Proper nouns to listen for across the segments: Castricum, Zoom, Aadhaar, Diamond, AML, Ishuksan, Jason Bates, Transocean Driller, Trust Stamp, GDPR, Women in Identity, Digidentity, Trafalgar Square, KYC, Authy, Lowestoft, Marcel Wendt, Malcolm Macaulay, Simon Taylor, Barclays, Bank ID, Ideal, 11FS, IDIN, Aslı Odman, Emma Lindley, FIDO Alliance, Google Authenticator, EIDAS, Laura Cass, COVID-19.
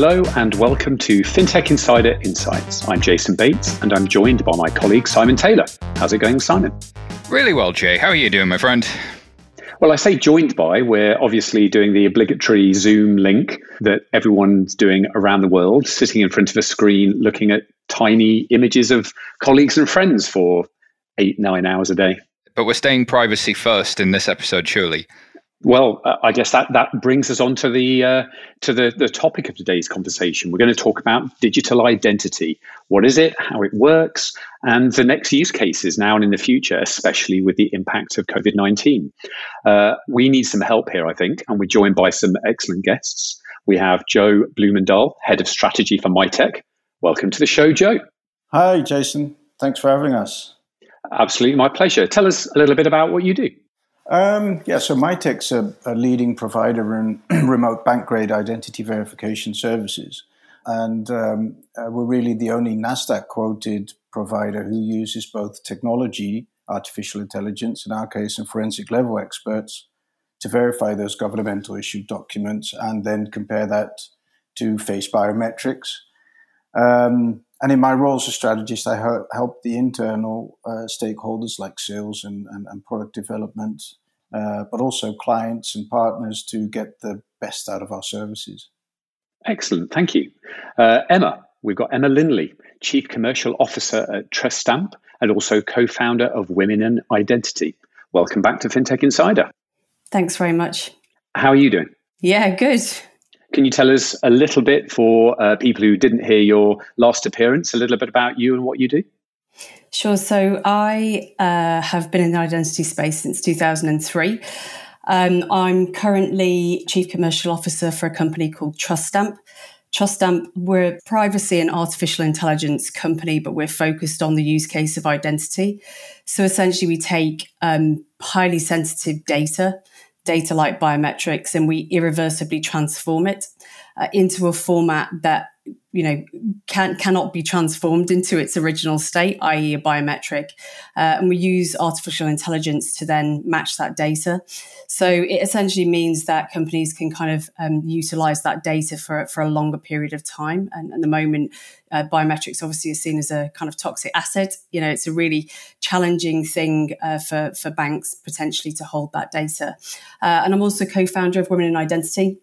Hello and welcome to FinTech Insider Insights. I'm Jason Bates and I'm joined by my colleague Simon Taylor. How's it going, Simon? Really well, Jay. How are you doing, my friend? Well, I say joined by, we're obviously doing the obligatory Zoom link that everyone's doing around the world, sitting in front of a screen looking at tiny images of colleagues and friends for 8-9 hours a day. But we're staying privacy first in this episode, surely. Well, I guess that brings us on to the topic of today's conversation. We're going to talk about digital identity. What is it, how it works, and the next use cases now and in the future, especially with the impact of COVID-19. We need some help here, I think, and we're joined by some excellent guests. We have Joe Blumenthal, Head of Strategy for Mitek. Welcome to the show, Joe. Hi, Jason. Thanks for having us. Absolutely, my pleasure. Tell us a little bit about what you do. So Mitek's a leading provider in remote bank-grade identity verification services. And we're really the only NASDAQ-quoted provider who uses both technology, artificial intelligence, in our case, and forensic-level experts, to verify those governmental-issued documents and then compare that to face biometrics. And in my role as a strategist, I help the internal stakeholders like sales and product development, but also clients and partners to get the best out of our services. Excellent. Thank you. Emma, we've got Emma Lindley, Chief Commercial Officer at Trust Stamp and also co-founder of Women in Identity. Welcome back to FinTech Insider. Thanks very much. How are you doing? Yeah, good. Can you tell us a little bit, for people who didn't hear your last appearance, a little bit about you and what you do? Sure. So I have been in the identity space since 2003. I'm currently Chief Commercial Officer for a company called Trust Stamp. Trust Stamp, we're a privacy and artificial intelligence company, but we're focused on the use case of identity. So essentially we take highly sensitive data like biometrics, and we irreversibly transform it into a format that, you know, cannot be transformed into its original state, i.e. a biometric. And we use artificial intelligence to then match that data. So it essentially means that companies can kind of utilize that data for a longer period of time. And at the moment, biometrics obviously is seen as a kind of toxic asset. You know, it's a really challenging thing for banks potentially to hold that data. And I'm also co-founder of Women in Identity.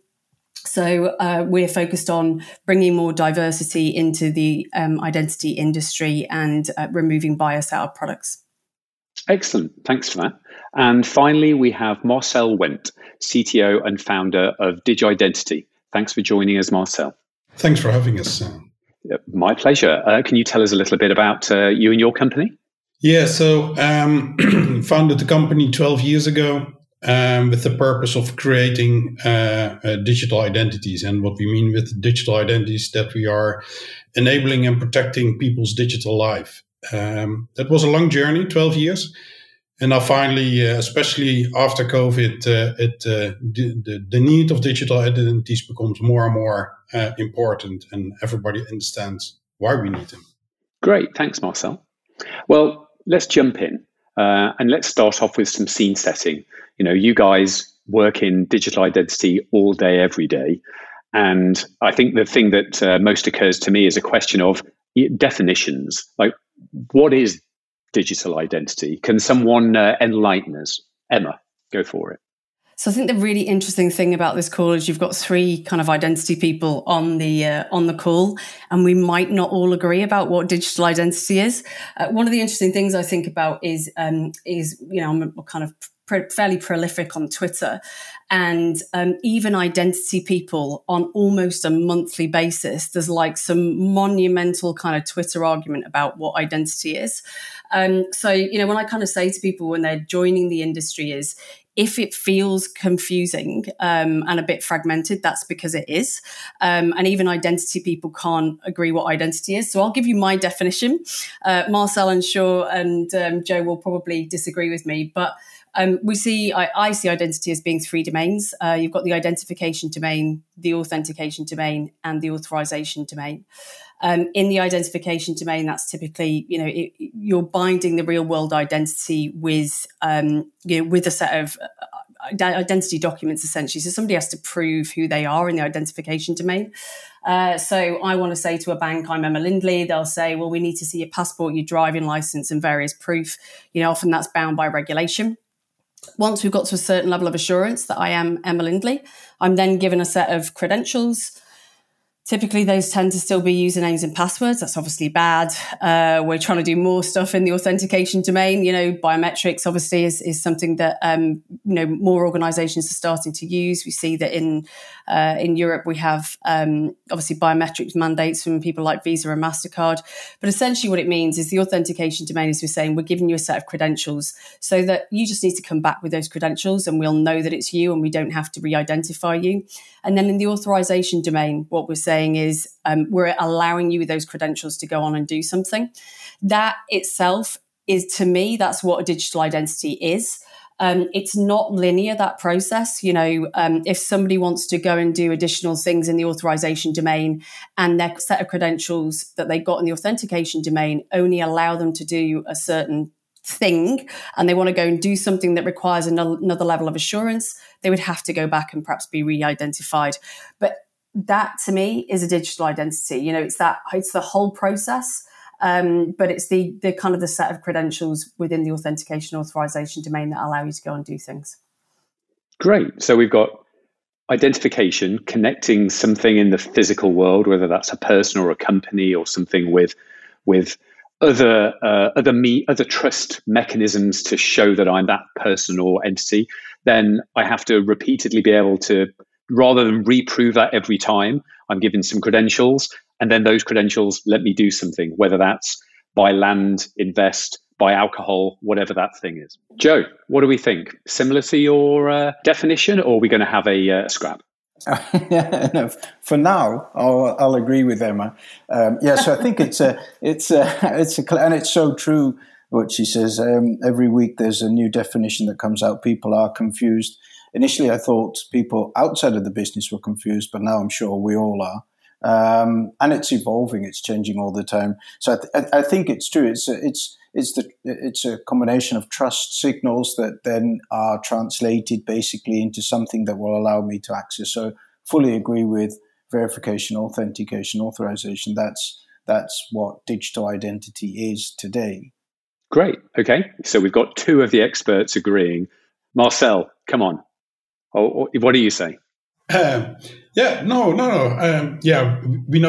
So we're focused on bringing more diversity into the identity industry and removing bias out of products. Excellent. Thanks for that. And finally, we have Marcel Wendt, CTO and founder of Digidentity. Thanks for joining us, Marcel. Thanks for having us, Sam. My pleasure. Can you tell us a little bit about you and your company? Yeah, so founded the company 12 years ago. With the purpose of creating digital identities. And what we mean with digital identities is that we are enabling and protecting people's digital life. That was a long journey, 12 years. And now finally, especially after COVID, the need of digital identities becomes more and more important, and everybody understands why we need them. Great. Thanks, Marcel. Well, let's jump in. And let's start off with some scene setting. You know, you guys work in digital identity all day, every day. And I think the thing that most occurs to me is a question of definitions. Like, what is digital identity? Can someone enlighten us? Emma, go for it. So I think the really interesting thing about this call is you've got three kind of identity people on the call, and we might not all agree about what digital identity is. One of the interesting things I think about is, you know, I'm kind of fairly prolific on Twitter, and even identity people on almost a monthly basis, there's like some monumental kind of Twitter argument about what identity is. So, you know, when I kind of say to people when they're joining the industry is, if it feels confusing and a bit fragmented, that's because it is. And even identity people can't agree what identity is. So I'll give you my definition. Marcel and Shaw and Joe will probably disagree with me, but I see identity as being three domains. You've got the identification domain, the authentication domain, and the authorization domain. In the identification domain, that's typically, you know, you're binding the real world identity with a set of identity documents, essentially. So somebody has to prove who they are in the identification domain. So I want to say to a bank, I'm Emma Lindley. They'll say, well, we need to see your passport, your driving license and various proof. You know, often that's bound by regulation. Once we've got to a certain level of assurance that I am Emma Lindley, I'm then given a set of credentials. Typically, those tend to still be usernames and passwords. That's obviously bad. We're trying to do more stuff in the authentication domain. You know, biometrics obviously is something that, you know, more organizations are starting to use. We see that in Europe, we have obviously biometrics mandates from people like Visa and MasterCard. But essentially what it means is the authentication domain is we're saying, we're giving you a set of credentials so that you just need to come back with those credentials and we'll know that it's you and we don't have to re-identify you. And then in the authorization domain, what we're saying is we're allowing you those credentials to go on and do something. That itself is, to me, that's what a digital identity is. It's not linear, that process. You know, if somebody wants to go and do additional things in the authorization domain and their set of credentials that they got in the authentication domain only allow them to do a certain thing and they want to go and do something that requires another level of assurance, they would have to go back and perhaps be re-identified. But that to me is a digital identity. You know, it's the whole process, but it's the kind of the set of credentials within the authentication authorization domain that allow you to go and do things. Great. So we've got identification, connecting something in the physical world, whether that's a person or a company or something, with other trust mechanisms to show that I'm that person or entity. Then I have to repeatedly be able to, rather than reprove that every time, I'm given some credentials, and then those credentials let me do something, whether that's buy land, invest, buy alcohol, whatever that thing is. Joe, what do we think? Similar to your definition, or are we going to have a scrap? No, for now, I'll agree with Emma. So I think and it's so true what she says. Every week there's a new definition that comes out. People are confused. Initially, I thought people outside of the business were confused, but now I'm sure we all are. And it's evolving; it's changing all the time. So I think it's true. It's a combination of trust signals that then are translated basically into something that will allow me to access. So, fully agree with verification, authentication, authorization. That's what digital identity is today. Great. Okay, so we've got two of the experts agreeing. Marcel, come on. What do you say? We know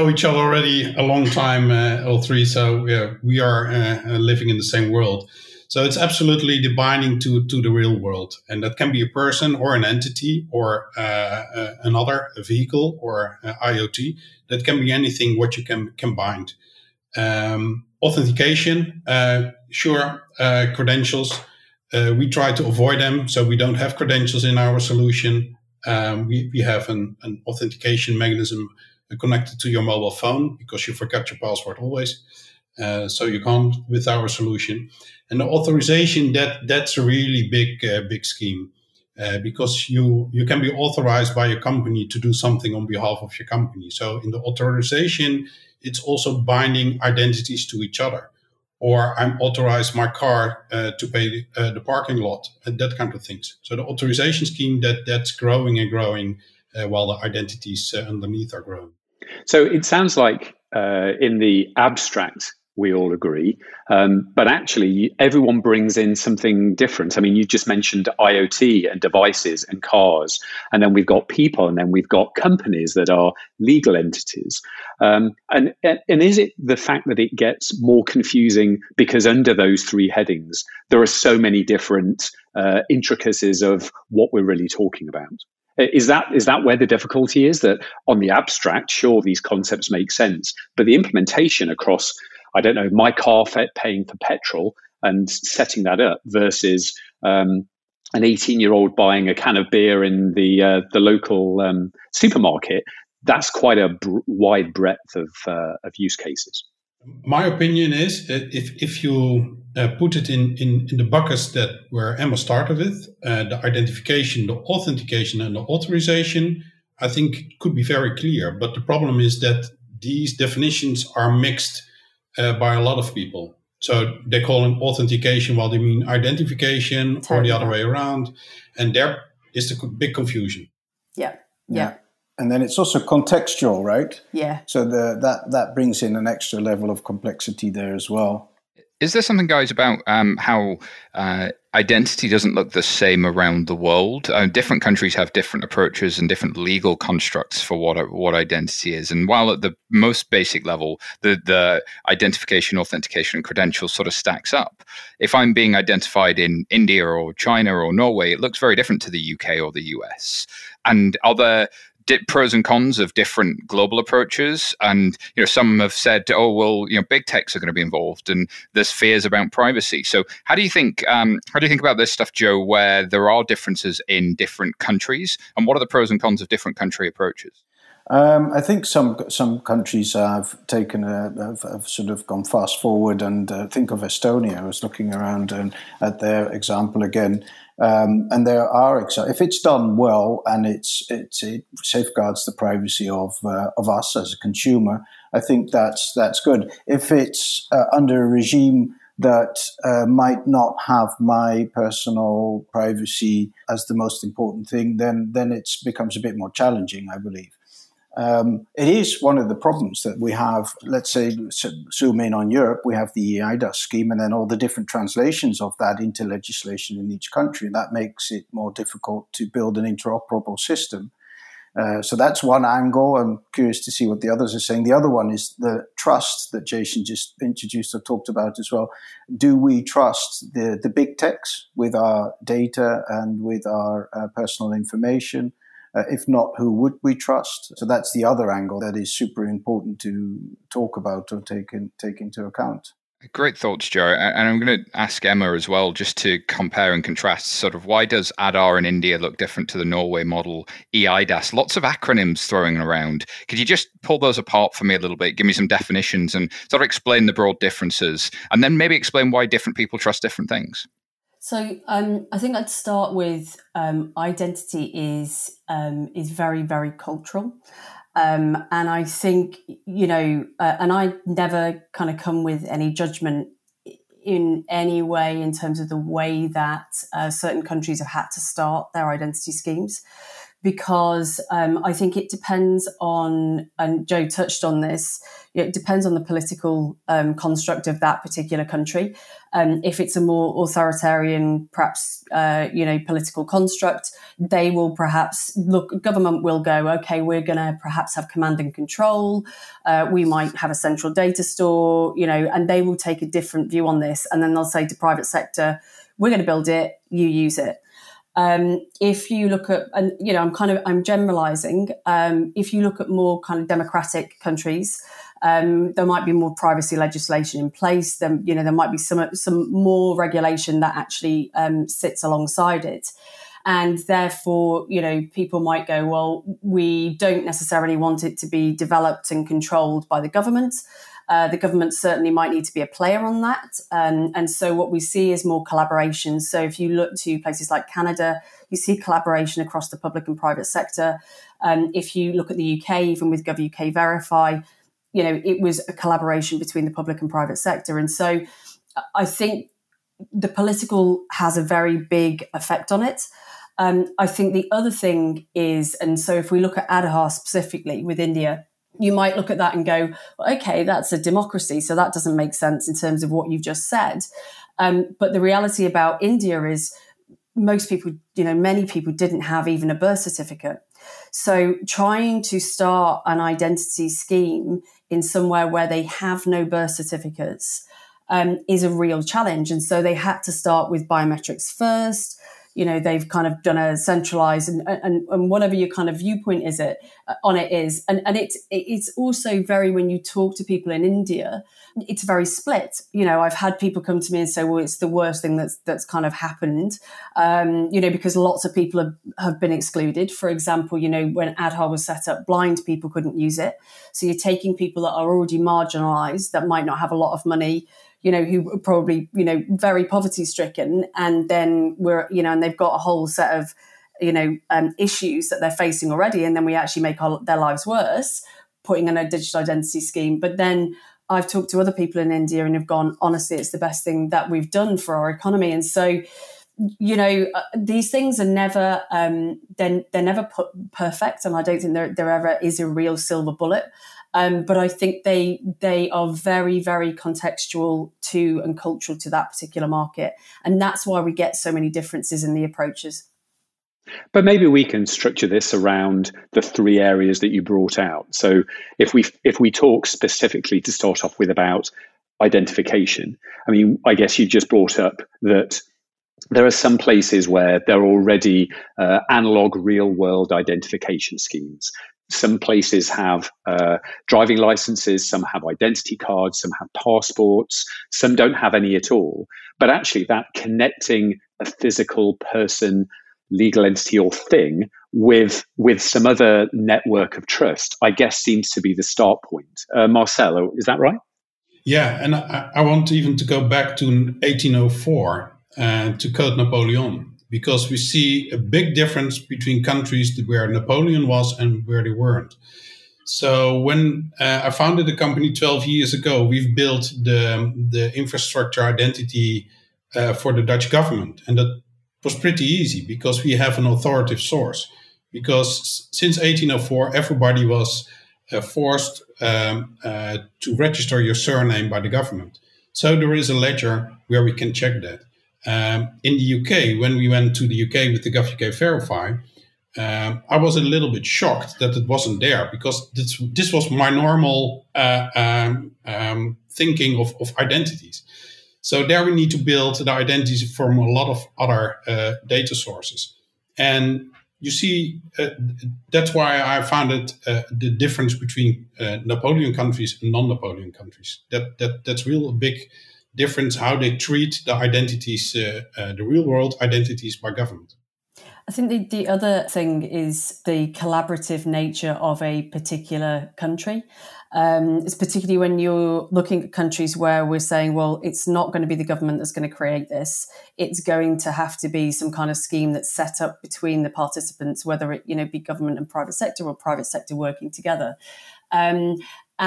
each other already a long time, all three, so we are living in the same world. So it's absolutely the binding to the real world, and that can be a person or an entity or another, a vehicle or IoT. That can be anything what you can bind. Authentication, credentials. We try to avoid them, so we don't have credentials in our solution. We have an authentication mechanism connected to your mobile phone because you forgot your password always. So you can't with our solution. And the authorization, that's a really big scheme because you can be authorized by your company to do something on behalf of your company. So in the authorization, it's also binding identities to each other. Or I'm authorized my car to pay the parking lot and that kind of things. So the authorization scheme that's growing and growing while the identities underneath are growing. So it sounds like in the abstract, we all agree, but actually everyone brings in something different. I mean, you just mentioned IoT and devices and cars, and then we've got people, and then we've got companies that are legal entities. And is it the fact that it gets more confusing because under those three headings, there are so many different intricacies of what we're really talking about? Is that where the difficulty is? That on the abstract, sure, these concepts make sense, but the implementation across, I don't know, my car paying for petrol and setting that up versus an 18-year-old buying a can of beer in the local supermarket. That's quite a wide breadth of use cases. My opinion is if you put it in the buckets that where Emma started with, the identification, the authentication, and the authorization, I think could be very clear. But the problem is that these definitions are mixed by a lot of people. So they call it authentication while they mean identification, or the other way around. And is the big confusion. Yeah. And then it's also contextual, right? Yeah. So that brings in an extra level of complexity there as well. Is there something, guys, about how identity doesn't look the same around the world? Different countries have different approaches and different legal constructs for what identity is. And while at the most basic level, the identification, authentication, and credentials sort of stacks up. If I'm being identified in India or China or Norway, it looks very different to the UK or the US. And other pros and cons of different global approaches. And, you know, some have said, oh, well, you know, big techs are going to be involved and there's fears about privacy. So how do you think about this stuff, Joe, where there are differences in different countries? And what are the pros and cons of different country approaches? I think some countries have taken have sort of gone fast forward, and think of Estonia. I was looking around at their example again. And there are, if it's done well and it safeguards the privacy of us as a consumer, I think that's good. If it's under a regime that might not have my personal privacy as the most important thing, then it becomes a bit more challenging, I believe. It is one of the problems that we have. Let's say, zoom in on Europe, we have the EIDAS scheme and then all the different translations of that into legislation in each country. That makes it more difficult to build an interoperable system. So that's one angle. I'm curious to see what the others are saying. The other one is the trust that Jason just introduced or talked about as well. Do we trust the big techs with our data and with our personal information? If not, who would we trust? So that's the other angle that is super important to talk about or take into account. Great thoughts, Joe. And I'm going to ask Emma as well, just to compare and contrast sort of why does Aadhaar in India look different to the Norway model, EIDAS? Lots of acronyms throwing around. Could you just pull those apart for me a little bit? Give me some definitions and sort of explain the broad differences, and then maybe explain why different people trust different things. So I think I'd start with identity is very, very cultural. And I think, you know, and I never kind of come with any judgment in any way in terms of the way that certain countries have had to start their identity schemes, because I think it depends on, and Joe touched on this, it depends on the political construct of that particular country. If it's a more authoritarian, perhaps, political construct, they will perhaps government will go, okay, we're going to perhaps have command and control. We might have a central data store, you know, and they will take a different view on this. And then they'll say to private sector, we're going to build it, you use it. If you look at, and you know, I'm generalizing. If you look at more kind of democratic countries, there might be more privacy legislation in place. Then you know there might be some more regulation that actually sits alongside it, and therefore you know people might go, well, we don't necessarily want it to be developed and controlled by the government. The government certainly might need to be a player on that. And so what we see is more collaboration. So if you look to places like Canada, you see collaboration across the public and private sector. If you look at the UK, even with GOV.UK Verify, you know, it was a collaboration between the public and private sector. And so I think the political has a very big effect on it. I think the other thing is, and so if we look at Aadhaar specifically with India, you might look at that and go, okay, that's a democracy, so that doesn't make sense in terms of what you've just said. But the reality about India is most people, you know, many people didn't have even a birth certificate. So trying to start an identity scheme in somewhere where they have no birth certificates is a real challenge. And so they had to start with biometrics first. You know, they've kind of done a centralized and whatever your kind of viewpoint is it on it is. And it's also very, when you talk to people in India, it's very split. You know, I've had people come to me and say, well, it's the worst thing that's kind of happened, you know, because lots of people have been excluded. For example, you know, when Aadhaar was set up, blind people couldn't use it. So you're taking people that are already marginalized, that might not have a lot of money, you know, who are probably, you know, very poverty stricken. And then we're, you know, and they've got a whole set of, you know, issues that they're facing already. And then we actually make their lives worse, putting in a digital identity scheme. But then I've talked to other people in India and have gone, honestly, it's the best thing that we've done for our economy. And so you know, these things are never they're never perfect, and I don't think there ever is a real silver bullet. But I think they are very, very contextual to and cultural to that particular market. And that's why we get so many differences in the approaches. But maybe we can structure this around the three areas that you brought out. So if we talk specifically to start off with about identification, I mean, I guess you just brought up that there are some places where there are already analog real world identification schemes. Some places have driving licenses, some have identity cards, some have passports, some don't have any at all. But actually that connecting a physical person, legal entity or thing with some other network of trust, I guess seems to be the start point. Marcel, is that right? Yeah, and I want even to go back to 1804 to Code Napoléon. Because we see a big difference between countries where Napoleon was and where they weren't. So when I founded the company 12 years ago, we've built the infrastructure identity for the Dutch government. And that was pretty easy because we have an authoritative source. Because since 1804, everybody was forced to register your surname by the government. So there is a ledger where we can check that. In the UK, when we went to the UK with the GOV.UK Verify, I was a little bit shocked that it wasn't there, because this was my normal thinking of identities. So there we need to build the identities from a lot of other data sources. And you see, that's why I founded the difference between Napoleon countries and non-Napoleon countries. That's real big difference how they treat the identities, the real world identities by government. I think the other thing is the collaborative nature of a particular country. It's particularly when you're looking at countries where we're saying, well, it's not going to be the government that's going to create this. It's going to have to be some kind of scheme that's set up between the participants, whether it, be government and private sector or private sector working together. And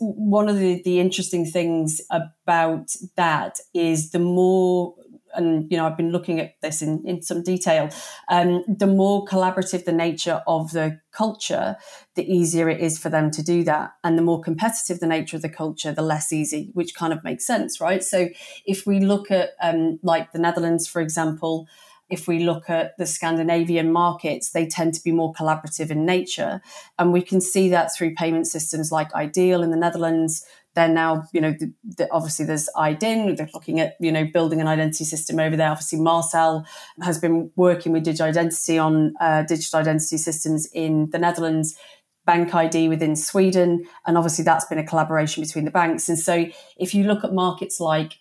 one of the interesting things about that is the more, and I've been looking at this in some detail, the more collaborative the nature of the culture, the easier it is for them to do that. And the more competitive the nature of the culture, the less easy, which kind of makes sense, right? So if we look at like the Netherlands, for example, if we look at the Scandinavian markets, they tend to be more collaborative in nature. And we can see that through payment systems like Ideal in the Netherlands. They're now, obviously there's IDIN. They're looking at, building an identity system over there. Obviously, Marcel has been working with Digidentity on digital identity systems in the Netherlands, Bank ID within Sweden. And obviously that's been a collaboration between the banks. And so if you look at markets like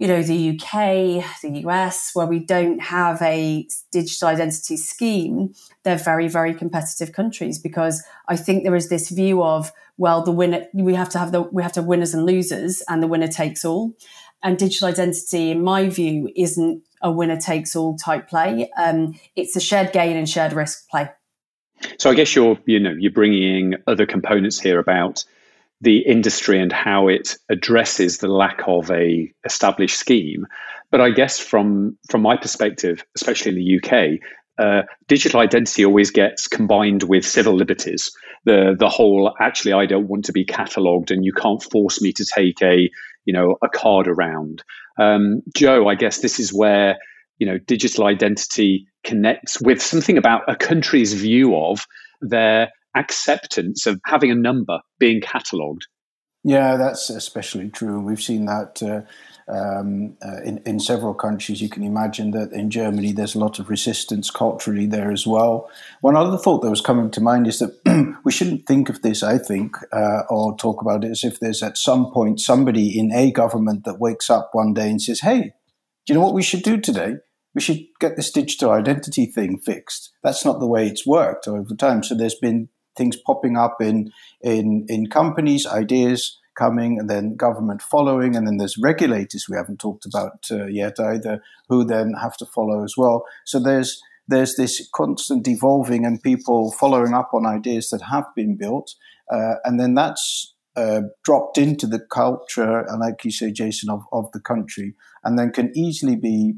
the UK, the US, where we don't have a digital identity scheme, they're very, very competitive countries, because I think there is this view of, well, the winner, we have to have winners and losers, and the winner takes all. And digital identity, in my view, isn't a winner takes all type play. It's a shared gain and shared risk play. So I guess you're bringing other components here about the industry and how it addresses the lack of a established scheme. But I guess from my perspective, especially in the UK, digital identity always gets combined with civil liberties. The whole, actually, I don't want to be catalogued and you can't force me to take a card around. Joe, I guess this is where, digital identity connects with something about a country's view of their acceptance of having a number being catalogued. Yeah, that's especially true. We've seen that in several countries. You can imagine that in Germany, there's a lot of resistance culturally there as well. One other thought that was coming to mind is that we shouldn't think of this, I think, or talk about it as if there's at some point somebody in a government that wakes up one day and says, hey, do you know what we should do today? We should get this digital identity thing fixed. That's not the way it's worked over time. So there's been things popping up in companies, ideas coming, and then government following, and then there's regulators we haven't talked about yet either, who then have to follow as well. So there's this constant evolving and people following up on ideas that have been built, and then that's dropped into the culture, and like you say, Jason, of the country, and then can easily be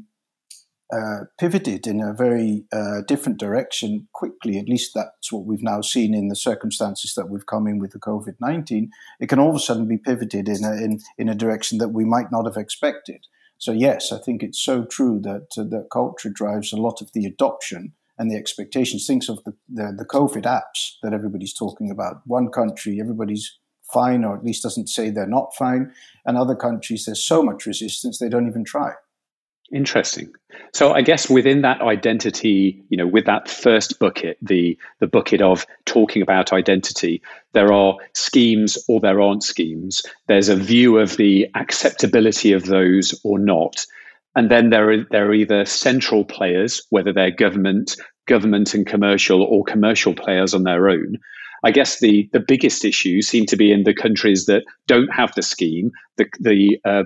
pivoted in a very different direction quickly. At least that's what we've now seen in the circumstances that we've come in with the COVID-19. It can all of a sudden be pivoted in a direction that we might not have expected. So yes, I think it's so true that that culture drives a lot of the adoption and the expectations. Think of the COVID apps that everybody's talking about. One country, everybody's fine, or at least doesn't say they're not fine. And other countries, there's so much resistance, they don't even try. Interesting. So I guess within that identity, you know, with that first bucket, the bucket of talking about identity, there are schemes or there aren't schemes. There's a view of the acceptability of those or not. And then there are either central players, whether they're government and commercial, or commercial players on their own. I guess the biggest issue seem to be in the countries that don't have the scheme. The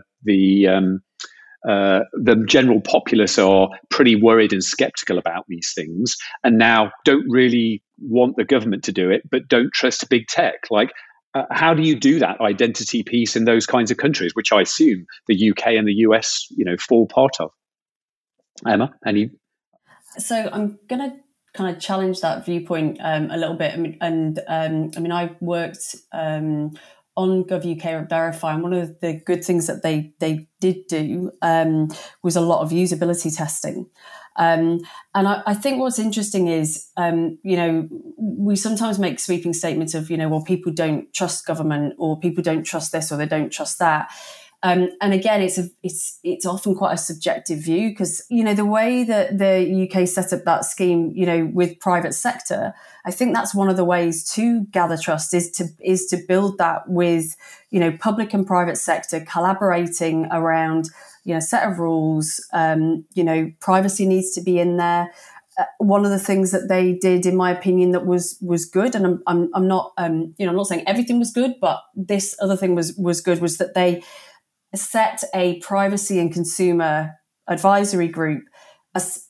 general populace are pretty worried and skeptical about these things, and now don't really want the government to do it, but don't trust big tech. Like, how do you do that identity piece in those kinds of countries, which I assume the UK and the US, you know, fall part of? Emma, any? So I'm going to kind of challenge that viewpoint a little bit. I worked on GOV.UK Verify, and one of the good things that they did do was a lot of usability testing. And I think what's interesting is, you know, we sometimes make sweeping statements of, you know, well, people don't trust government, or people don't trust this, or they don't trust that. And again, it's often quite a subjective view, because, you know, the way that the UK set up that scheme, you know, with private sector, I think that's one of the ways to gather trust is to build that with, you know, public and private sector collaborating around, you know, a set of rules. You know, privacy needs to be in there. One of the things that they did, in my opinion, that was good, and I'm not you know, I'm not saying everything was good, but this other thing was good, was that they set a privacy and consumer advisory group,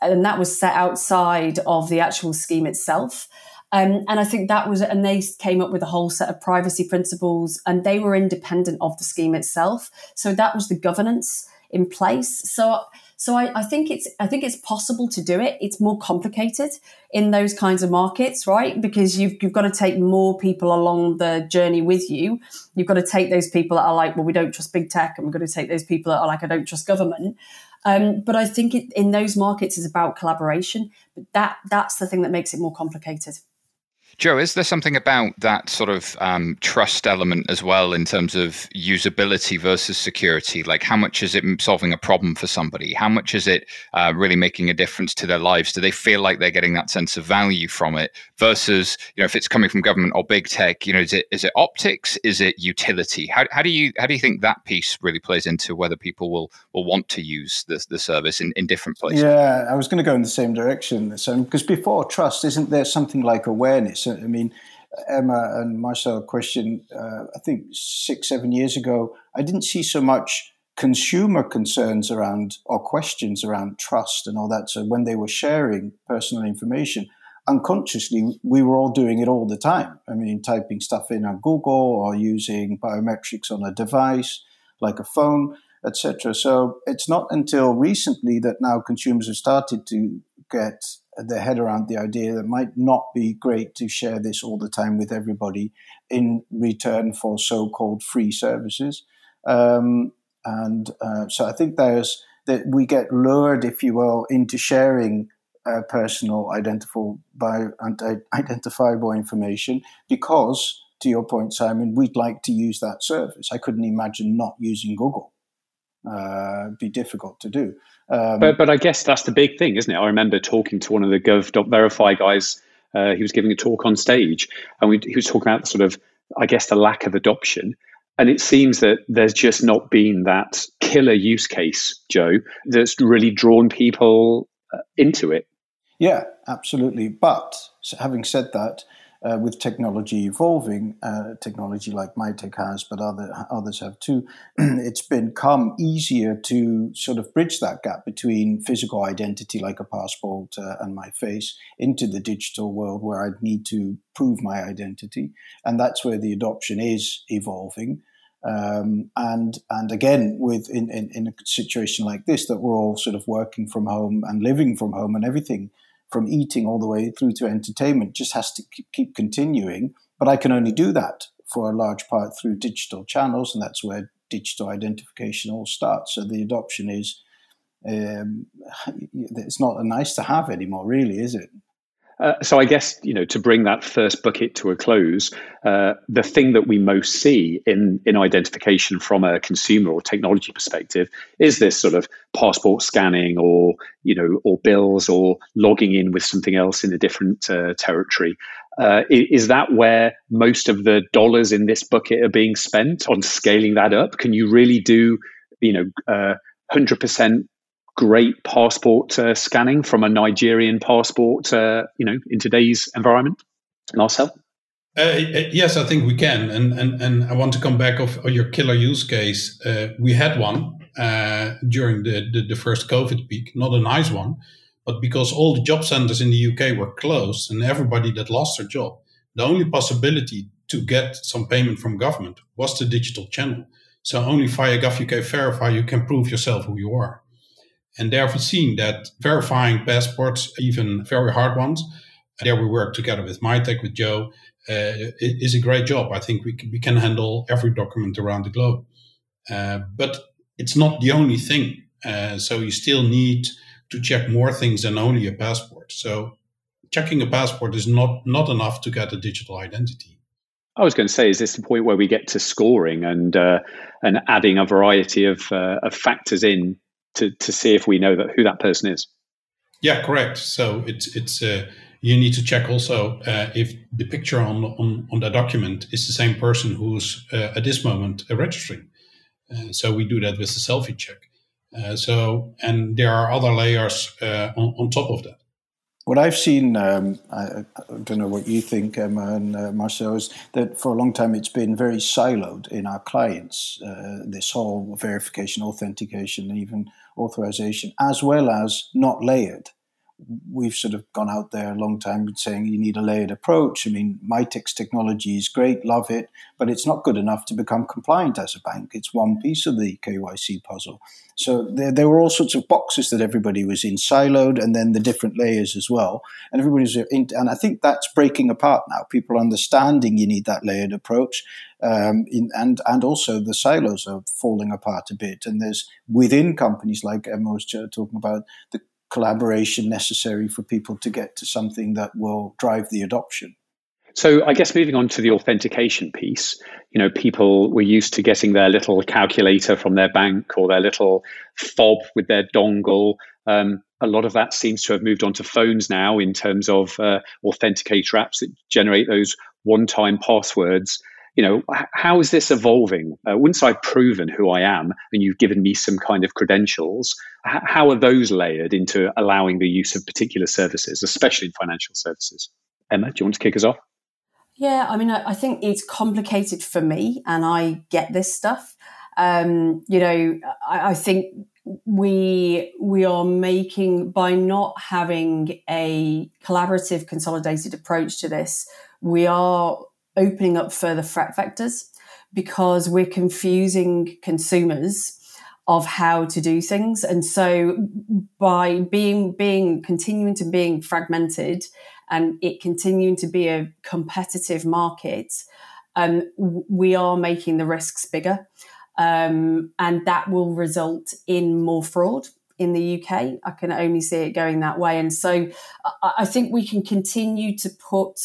and that was set outside of the actual scheme itself. And I think that was, and they came up with a whole set of privacy principles, and they were independent of the scheme itself. So that was the governance in place. So I think it's possible to do it. It's more complicated in those kinds of markets, right? Because you've got to take more people along the journey with you. You've got to take those people that are like, well, we don't trust big tech, and we're going to take those people that are like, I don't trust government. But I think in those markets, it's about collaboration. But that's the thing that makes it more complicated. Joe, is there something about that sort of trust element as well, in terms of usability versus security? Like, how much is it solving a problem for somebody? How much is it really making a difference to their lives? Do they feel like they're getting that sense of value from it? Versus, you know, if it's coming from government or big tech, you know, is it optics? Is it utility? How do you think that piece really plays into whether people will want to use the service in different places? Yeah, I was going to go in the same direction. So, because before trust, isn't there something like awareness? I mean, Emma and Marcel questioned, I think 6-7 years ago, I didn't see so much consumer concerns around, or questions around, trust and all that. So when they were sharing personal information, unconsciously, we were all doing it all the time. I mean, typing stuff in on Google, or using biometrics on a device like a phone, etc. So it's not until recently that now consumers have started to get their head around the idea that it might not be great to share this all the time with everybody in return for so-called free services. So I think that we get lured, if you will, into sharing personal identifiable information because, to your point, Simon, we'd like to use that service. I couldn't imagine not using Google. Be difficult to do. But I guess that's the big thing, isn't it? I remember talking to one of the Gov.Verify guys. He was giving a talk on stage, and he was talking about sort of, I guess, the lack of adoption. And it seems that there's just not been that killer use case, Joe, that's really drawn people into it. Yeah, absolutely. But having said that, with technology evolving, technology like Mitek has, but others have too, it's become easier to sort of bridge that gap between physical identity like a passport and my face into the digital world where I need to prove my identity. And that's where the adoption is evolving. And again, with in a situation like this, that we're all sort of working from home and living from home, and everything from eating all the way through to entertainment just has to keep continuing. But I can only do that for a large part through digital channels, and that's where digital identification all starts. So the adoption is, it's not a nice to have anymore, really, is it? So I guess, you know, to bring that first bucket to a close, the thing that we most see in identification from a consumer or technology perspective is this sort of passport scanning, or, you know, or bills, or logging in with something else in a different territory. Is that where most of the dollars in this bucket are being spent on scaling that up? Can you really do, you know, 100% great passport scanning from a Nigerian passport, you know, in today's environment? Marcel? Yes, I think we can. And I want to come back on your killer use case. We had one during the first COVID peak, not a nice one, but because all the job centers in the UK were closed and everybody that lost their job, the only possibility to get some payment from government was the digital channel. So only via GOV.UK Verify you can prove yourself who you are. And therefore, seeing that verifying passports, even very hard ones, there we work together with Mitek, with Joe, is a great job. I think we can handle every document around the globe. But it's not the only thing. So you still need to check more things than only a passport. So checking a passport is not enough to get a digital identity. I was going to say, is this the point where we get to scoring and adding a variety of factors in to see if we know that who that person is? Yeah, correct. So it's you need to check also if the picture on the document is the same person who's at this moment registering. So we do that with the selfie check. And there are other layers on top of that. What I've seen, I don't know what you think, Emma and Marcel, is that for a long time it's been very siloed in our clients, this whole verification, authentication, and even authorization, as well as not layered. We've sort of gone out there a long time saying you need a layered approach. I mean, Mitek's technology is great, love it, but it's not good enough to become compliant as a bank. It's one piece of the KYC puzzle. So there were all sorts of boxes that everybody was in siloed, and then the different layers as well. And everybody's in, and I think that's breaking apart now. People are understanding you need that layered approach, and also the silos are falling apart a bit. And there's within companies, like Emma was talking about, the collaboration necessary for people to get to something that will drive the adoption. So I guess moving on to the authentication piece, you know, people were used to getting their little calculator from their bank or their little fob with their dongle. A lot of that seems to have moved onto phones now in terms of authenticator apps that generate those one-time passwords. You know, how is this evolving? Once I've proven who I am and you've given me some kind of credentials, how are those layered into allowing the use of particular services, especially in financial services? Emma, do you want to kick us off? Yeah, I mean, I think it's complicated for me, and I get this stuff. You know, I think we are making, by not having a collaborative, consolidated approach to this, we are opening up further threat vectors, because we're confusing consumers of how to do things. And so by continuing to being fragmented, and it continuing to be a competitive market, we are making the risks bigger. And that will result in more fraud in the UK. I can only see it going that way. And so I think we can continue to put,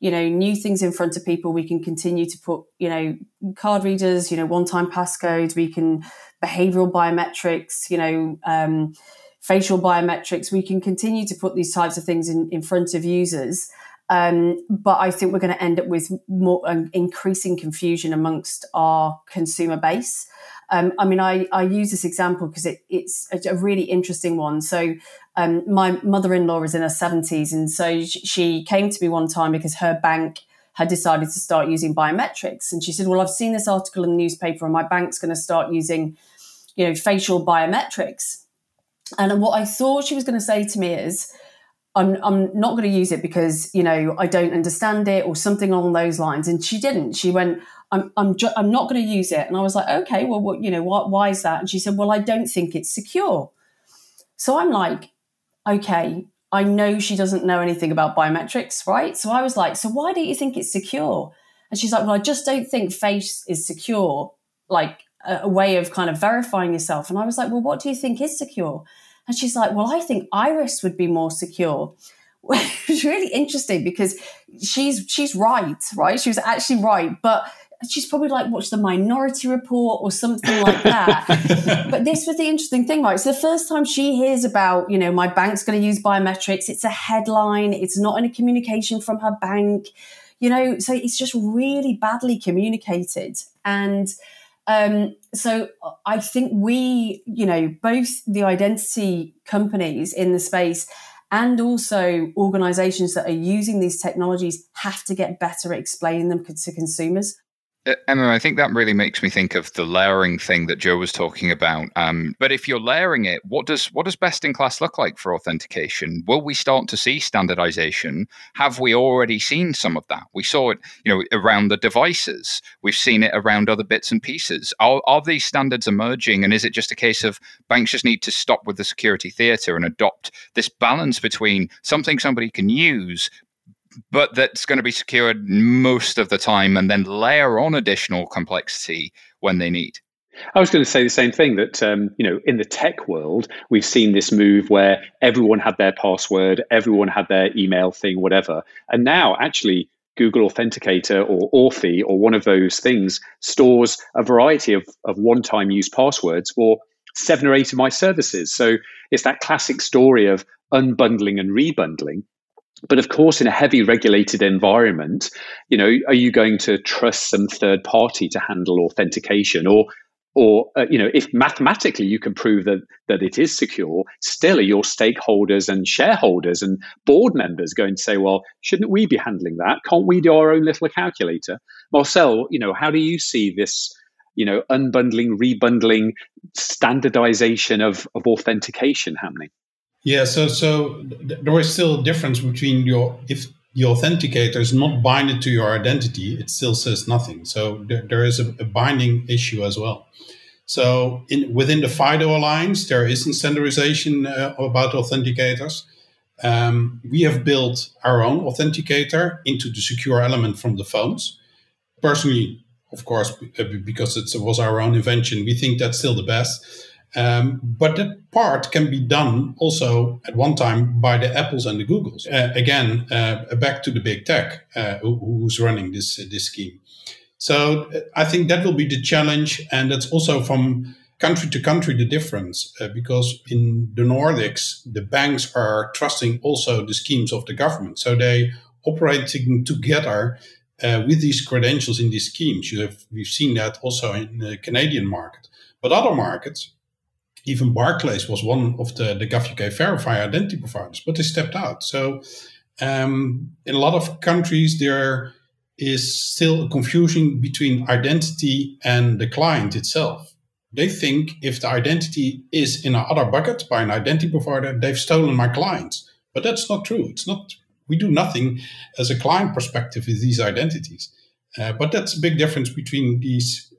you know, new things in front of people. We can continue to put, you know, card readers, you know, one-time passcodes. We can behavioural biometrics, you know, facial biometrics. We can continue to put these types of things in front of users. But I think we're going to end up with more increasing confusion amongst our consumer base. I mean, I use this example because it's a really interesting one. So my mother-in-law is in her 70s. And so she came to me one time because her bank had decided to start using biometrics. And she said, well, I've seen this article in the newspaper and my bank's going to start using, you know, facial biometrics. And what I thought she was going to say to me is, I'm not going to use it because, you know, I don't understand it or something along those lines. And she didn't. She went, I'm not going to use it. And I was like, okay, well, what, you know, why is that? And she said, well, I don't think it's secure. So I'm like, okay, I know she doesn't know anything about biometrics, right? So I was like, so why don't you think it's secure? And she's like, well, I just don't think face is secure, like a way of kind of verifying yourself. And I was like, well, what do you think is secure? And she's like, well, I think iris would be more secure. It was really interesting because she's right? She was actually right. But she's probably like watched the Minority Report or something like that. But this was the interesting thing, right? It's the first time she hears about, you know, my bank's going to use biometrics. It's a headline. It's not in a communication from her bank, you know. So it's just really badly communicated. And so I think we, you know, both the identity companies in the space and also organizations that are using these technologies have to get better at explaining them to consumers. Emma, I think that really makes me think of the layering thing that Joe was talking about. But if you're layering it, what does best in class look like for authentication? Will we start to see standardization? Have we already seen some of that? We saw it, you know, around the devices. We've seen it around other bits and pieces. Are these standards emerging? And is it just a case of banks just need to stop with the security theater and adopt this balance between something somebody can use, but that's going to be secured most of the time, and then layer on additional complexity when they need? I was going to say the same thing, that, you know, in the tech world, we've seen this move where everyone had their password, everyone had their email thing, whatever. And now actually Google Authenticator or Authy or one of those things stores a variety of one-time use passwords for 7 or 8 of my services. So it's that classic story of unbundling and rebundling. But of course, in a heavy regulated environment, you know, are you going to trust some third party to handle authentication? Or you know, if mathematically you can prove that it is secure, still are your stakeholders and shareholders and board members going to say, well, shouldn't we be handling that? Can't we do our own little calculator? Marcel, you know, how do you see this, you know, unbundling, rebundling, standardization of authentication happening? Yeah, so there is still a difference between if the authenticator is not binded to your identity, it still says nothing. So there is a binding issue as well. So within the FIDO Alliance, there isn't standardization about authenticators. We have built our own authenticator into the secure element from the phones. Personally, of course, because it was our own invention, we think that's still the best. But that part can be done also at one time by the Apples and the Googles. Again, back to the big tech who's running this scheme. So I think that will be the challenge. And that's also from country to country the difference, because in the Nordics, the banks are trusting also the schemes of the government. So they operating together with these credentials in these schemes. We've seen that also in the Canadian market. But other markets, even Barclays was one of the GOV.UK Verify identity providers, but they stepped out. So in a lot of countries, there is still a confusion between identity and the client itself. They think if the identity is in another bucket by an identity provider, they've stolen my clients. But that's not true. It's not. We do nothing as a client perspective with these identities. But that's a big difference between these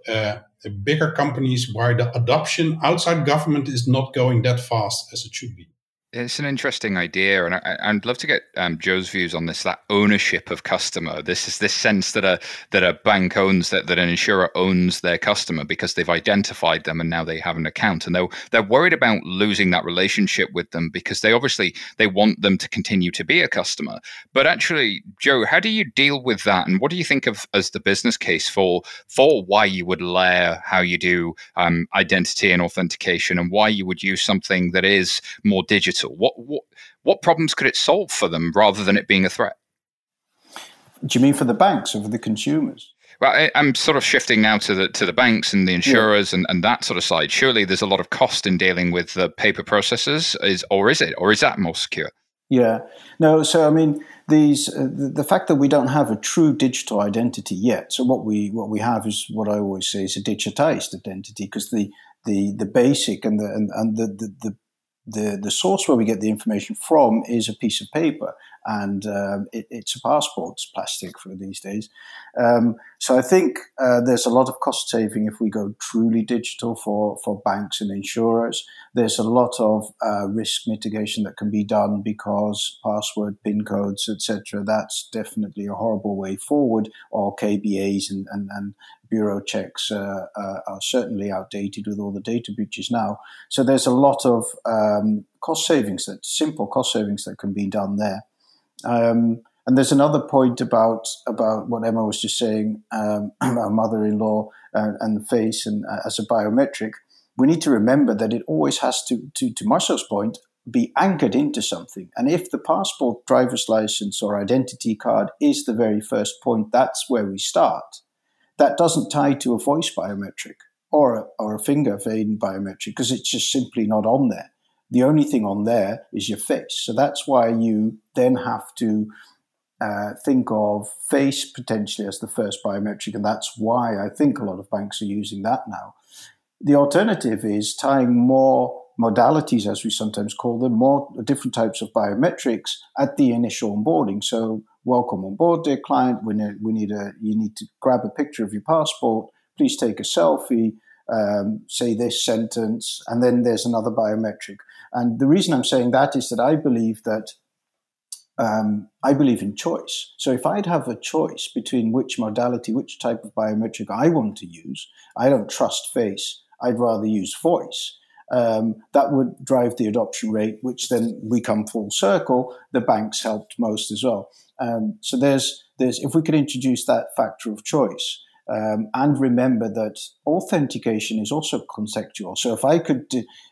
the bigger companies where the adoption outside government is not going that fast as it should be. It's an interesting idea, and I'd love to get Joe's views on this, that ownership of customer. This is this sense that a bank owns, that an insurer owns their customer because they've identified them and now they have an account. And they're worried about losing that relationship with them because they want them to continue to be a customer. But actually, Joe, how do you deal with that? And what do you think of as the business case for why you would layer how you do identity and authentication and why you would use something that is more digital? What problems could it solve for them rather than it being a threat? Do you mean for the banks or for the consumers? Well, I'm sort of shifting now to the banks and the insurers, yeah, and that sort of side. Surely there's a lot of cost in dealing with the paper processes, or is that more secure? Yeah. No, so I mean, these the fact that we don't have a true digital identity yet. So what we have is what I always say is a digitized identity, because the basic and the source where we get the information from is a piece of paper, and it's a passport, it's plastic for these days. So I think there's a lot of cost saving if we go truly digital for banks and insurers. There's a lot of risk mitigation that can be done because password, PIN codes, etc. That's definitely a horrible way forward, or KBAs and bureau checks are certainly outdated with all the data breaches now. So there's a lot of cost savings, that simple cost savings that can be done there. And there's another point about what Emma was just saying about mother-in-law and face and as a biometric. We need to remember that it always has to Marcel's point, be anchored into something. And if the passport, driver's license or identity card is the very first point, that's where we start. That doesn't tie to a voice biometric or a finger vein biometric because it's just simply not on there. The only thing on there is your face. So that's why you then have to think of face potentially as the first biometric, and that's why I think a lot of banks are using that now. The alternative is tying more modalities, as we sometimes call them, more different types of biometrics at the initial onboarding. So welcome on board, dear client. You need to grab a picture of your passport. Please take a selfie. Say this sentence, and then there's another biometric. And the reason I'm saying that is that I believe that I believe in choice. So if I'd have a choice between which modality, which type of biometric I want to use, I don't trust face. I'd rather use voice. That would drive the adoption rate, which then we come full circle. The banks helped most as well. So there's if we could introduce that factor of choice. And remember that authentication is also contextual. So if I could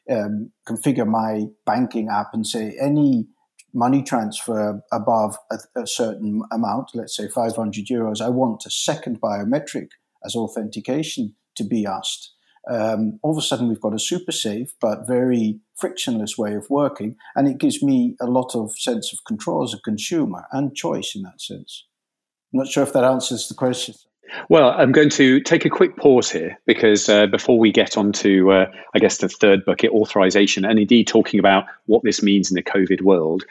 configure my banking app and say any money transfer above a certain amount, let's say €500, I want a second biometric as authentication to be asked. All of a sudden we've got a super safe but very frictionless way of working, and it gives me a lot of sense of control as a consumer and choice in that sense. I'm not sure if that answers the question. Well, I'm going to take a quick pause here because before we get on to, I guess, the third bucket, authorization, and indeed talking about what this means in the COVID world,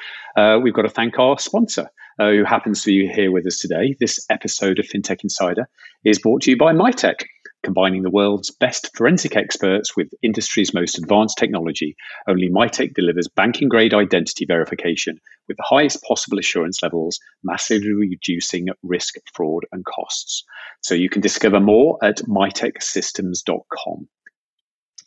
we've got to thank our sponsor, who happens to be here with us today. This episode of FinTech Insider is brought to you by Mitek, combining the world's best forensic experts with industry's most advanced technology. Only Mitek delivers banking-grade identity verification with the highest possible assurance levels, massively reducing risk, fraud, and costs. So you can discover more at miteksystems.com.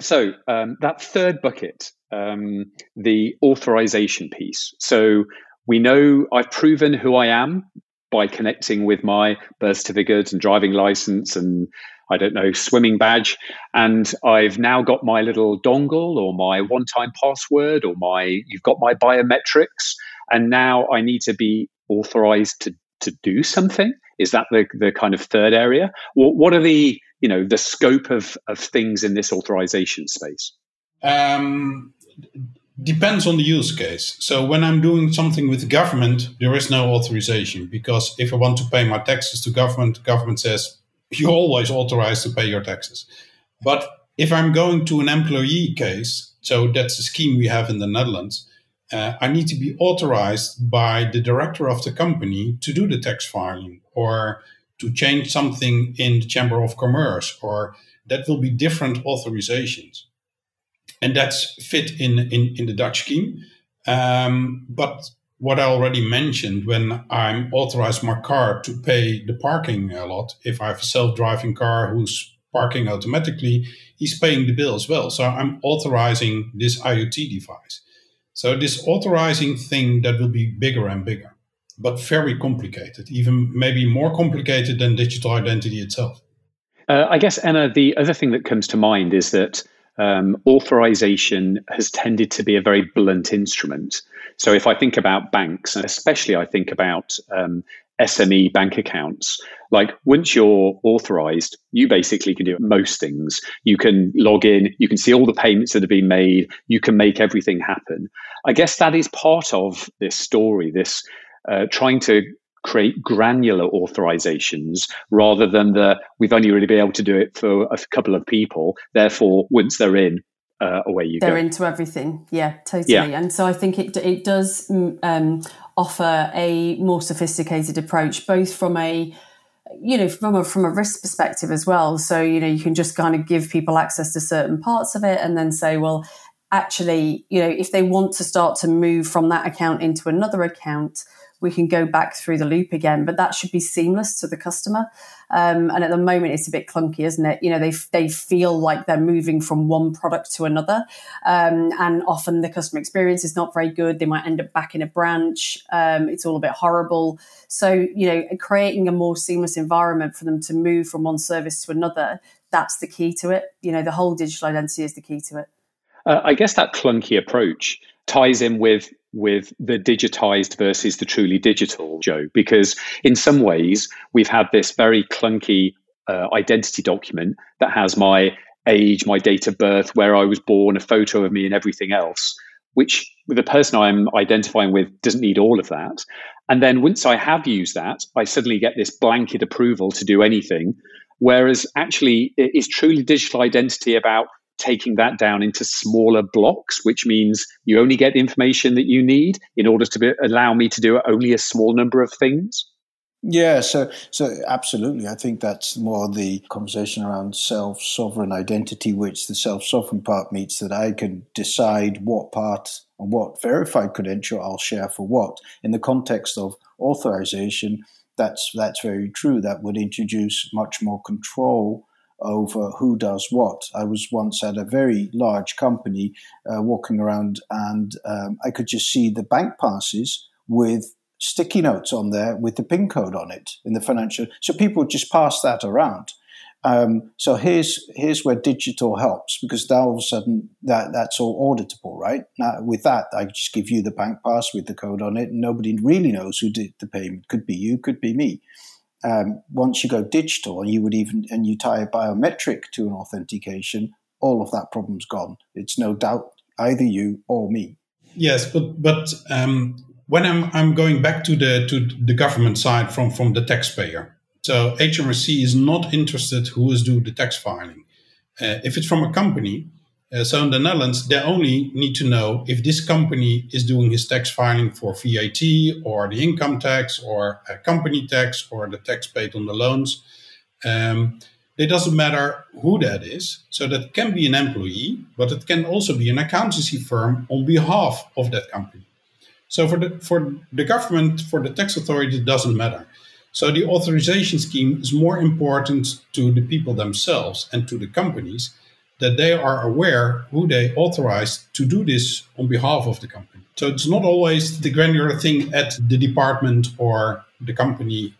So that third bucket, the authorization piece. So we know I've proven who I am by connecting with my birth certificate and driving license and, I don't know, swimming badge, and I've now got my little dongle or my one-time password or you've got my biometrics, and now I need to be authorized to do something. Is that the kind of third area? Or what are the, you know, the scope of things in this authorization space? Depends on the use case. So when I'm doing something with the government, there is no authorization, because if I want to pay my taxes to government, government says, you're always authorized to pay your taxes. But if I'm going to an employee case, so that's the scheme we have in the Netherlands, I need to be authorized by the director of the company to do the tax filing or to change something in the Chamber of Commerce, or that will be different authorizations. And that's fit in the Dutch scheme. But what I already mentioned, when I'm authorized my car to pay the parking lot, if I have a self-driving car who's parking automatically, he's paying the bill as well. So I'm authorizing this IoT device. So this authorizing thing, that will be bigger and bigger, but very complicated, even maybe more complicated than digital identity itself. I guess, Emma, the other thing that comes to mind is that authorization has tended to be a very blunt instrument. So if I think about banks, and especially I think about SME bank accounts, like once you're authorized, you basically can do most things. You can log in, you can see all the payments that have been made, you can make everything happen. I guess that is part of this story, this trying to create granular authorizations rather than we've only really been able to do it for a couple of people. Therefore, once they're in, away you go. They're into everything. Yeah, totally. Yeah. And so I think it does offer a more sophisticated approach, both from a, you know, from a risk perspective as well. So, you know, you can just kind of give people access to certain parts of it and then say, well, actually, you know, if they want to start to move from that account into another account, we can go back through the loop again, but that should be seamless to the customer. And at the moment, it's a bit clunky, isn't it? You know, they feel like they're moving from one product to another. And often the customer experience is not very good. They might end up back in a branch. It's all a bit horrible. So, you know, creating a more seamless environment for them to move from one service to another, that's the key to it. You know, the whole digital identity is the key to it. I guess that clunky approach ties in with the digitized versus the truly digital, Joe, because in some ways we've had this very clunky identity document that has my age, my date of birth, where I was born, a photo of me and everything else, which the person I'm identifying with doesn't need all of that. And then once I have used that, I suddenly get this blanket approval to do anything, whereas actually it is truly digital identity about taking that down into smaller blocks, which means you only get the information that you need in order to allow me to do only a small number of things? Yeah, so absolutely. I think that's more the conversation around self-sovereign identity, which the self-sovereign part meets that I can decide what part and what verified credential I'll share for what. In the context of authorization, that's very true. That would introduce much more control over who does what. I was once at a very large company walking around and I could just see the bank passes with sticky notes on there with the PIN code on it in the financial. So people just pass that around. So here's where digital helps, because now all of a sudden that's all auditable, right? Now with that, I just give you the bank pass with the code on it and nobody really knows who did the payment. Could be you, could be me. Once you go digital and you tie a biometric to an authentication, all of that problem's gone. It's no doubt either you or me. Yes, but when I'm going back to the government side from the taxpayer, so HMRC is not interested who is doing the tax filing. If it's from a company, so in the Netherlands, they only need to know if this company is doing his tax filing for VAT or the income tax or company tax or the tax paid on the loans. It doesn't matter who that is. So that can be an employee, but it can also be an accountancy firm on behalf of that company. So for the government, for the tax authority, it doesn't matter. So the authorization scheme is more important to the people themselves and to the companies, that they are aware who they authorize to do this on behalf of the company. So it's not always the granular thing at the department or the company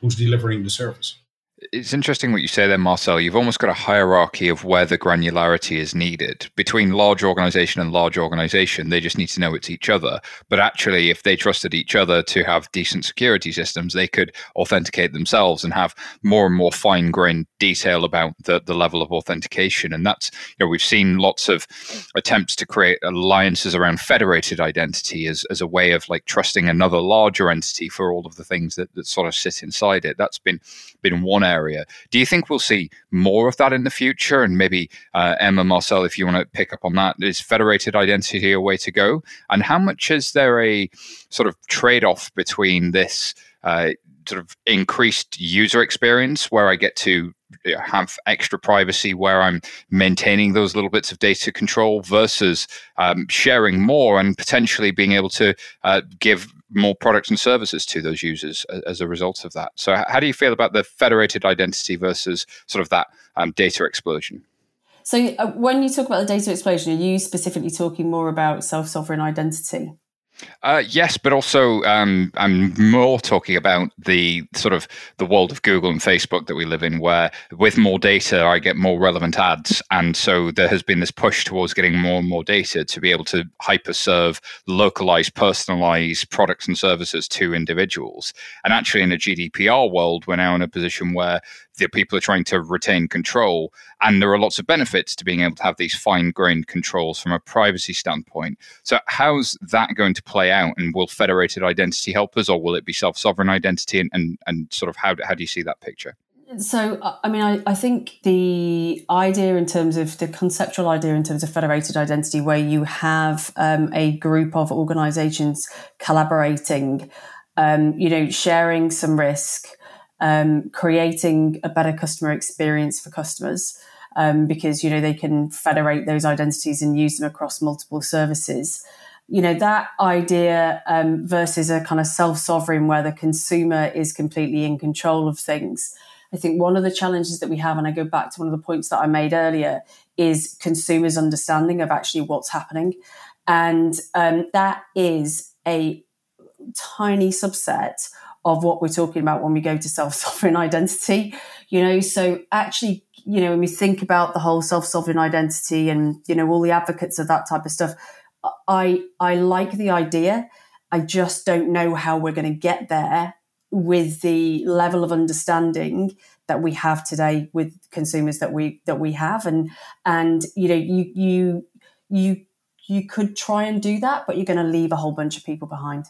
who's delivering the service. It's interesting what you say there, Marcel. You've almost got a hierarchy of where the granularity is needed. Between large organization and large organization, they just need to know it's each other. But actually, if they trusted each other to have decent security systems, they could authenticate themselves and have more and more fine-grained detail about the level of authentication. And that's, you know, we've seen lots of attempts to create alliances around federated identity as a way of like trusting another larger entity for all of the things that sort of sit inside it. That's been one area. Do you think we'll see more of that in the future? And maybe Emma, Marcel, if you want to pick up on that, is federated identity a way to go? And how much is there a sort of trade-off between this sort of increased user experience where I get to have extra privacy, where I'm maintaining those little bits of data control versus sharing more and potentially being able to give more products and services to those users as a result of that? So how do you feel about the federated identity versus sort of that data explosion? So when you talk about the data explosion, are you specifically talking more about self-sovereign identity? Yes, but also I'm more talking about the sort of the world of Google and Facebook that we live in, where with more data, I get more relevant ads. And so there has been this push towards getting more and more data to be able to hyper-serve, localize, personalize products and services to individuals. And actually in a GDPR world, we're now in a position where the people are trying to retain control. And there are lots of benefits to being able to have these fine-grained controls from a privacy standpoint. So how's that going to play out? And will federated identity help us, or will it be self-sovereign identity? And sort of how do you see that picture? So, I mean, I think the idea in terms of the conceptual idea in terms of federated identity, where you have a group of organisations collaborating, you know, sharing some risk, creating a better customer experience for customers, because, you know, they can federate those identities and use them across multiple services. You know, that idea versus a kind of self-sovereign where the consumer is completely in control of things. I think one of the challenges that we have, and I go back to one of the points that I made earlier, is consumers' understanding of actually what's happening. And that is a tiny subset of what we're talking about when we go to self-sovereign identity, you know. So actually, you know, when we think about the whole self-sovereign identity and, you know, all the advocates of that type of stuff, I like the idea. I just don't know how we're going to get there with the level of understanding that we have today with consumers that we have. And you know, you could try and do that, but you're going to leave a whole bunch of people behind.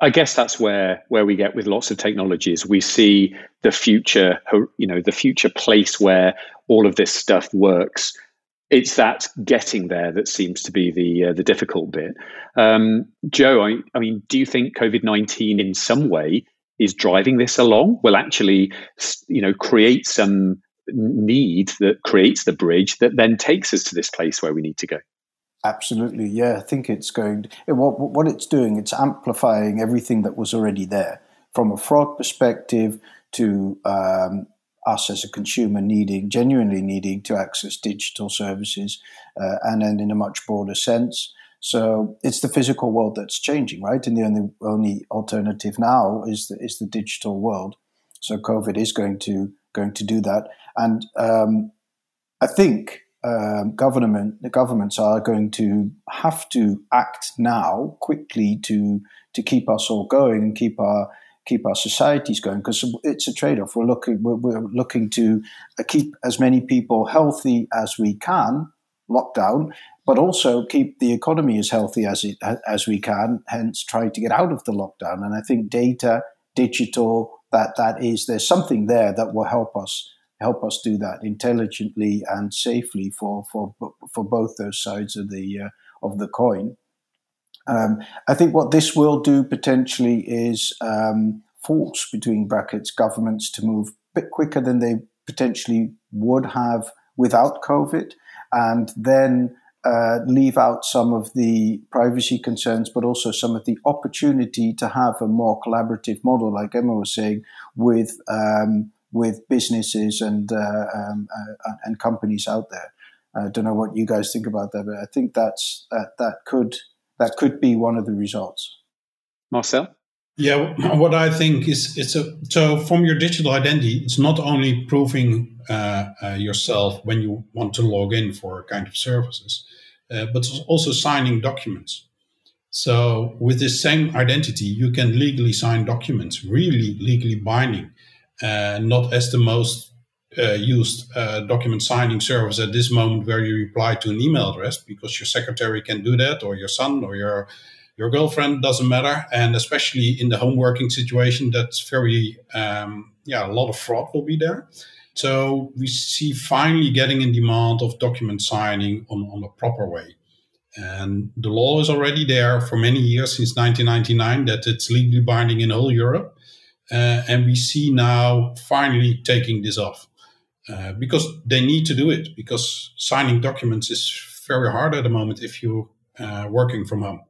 I guess that's where we get with lots of technologies. We see the future, you know, the future place where all of this stuff works. It's that getting there that seems to be the difficult bit. Joe, I mean, do you think COVID-19 in some way is driving this along? Will actually, you know, create some need that creates the bridge that then takes us to this place where we need to go? Absolutely, yeah. I think it's going. What it's doing, it's amplifying everything that was already there, from a fraud perspective to us as a consumer genuinely needing to access digital services, and then in a much broader sense. So it's the physical world that's changing, right? And the only alternative now is the digital world. So COVID is going to do that, and I think the governments are going to have to act now quickly to keep us all going and keep our societies going, because it's a trade-off. We're looking to keep as many people healthy as we can, lockdown, but also keep the economy as healthy as we can, hence try to get out of the lockdown. And I think data, digital, there's something there that will help us do that intelligently and safely for both those sides of the coin. I think what this will do potentially is force, between brackets, governments to move a bit quicker than they potentially would have without COVID, and then leave out some of the privacy concerns, but also some of the opportunity to have a more collaborative model, like Emma was saying, with businesses and companies out there. I don't know what you guys think about that, but I think that could be one of the results. Marcel? Yeah, what I think is so from your digital identity, it's not only proving yourself when you want to log in for kind of services, but also signing documents. So with this same identity, you can legally sign documents, really legally binding, not as the most used document signing service at this moment, where you reply to an email address because your secretary can do that, or your son, or your girlfriend, doesn't matter. And especially in the home working situation, that's very a lot of fraud will be there. So we see finally getting in demand of document signing on a proper way, and the law is already there for many years, since 1999, that it's legally binding in all Europe, and we see now finally taking this off. Because they need to do it, because signing documents is very hard at the moment if you're working from home.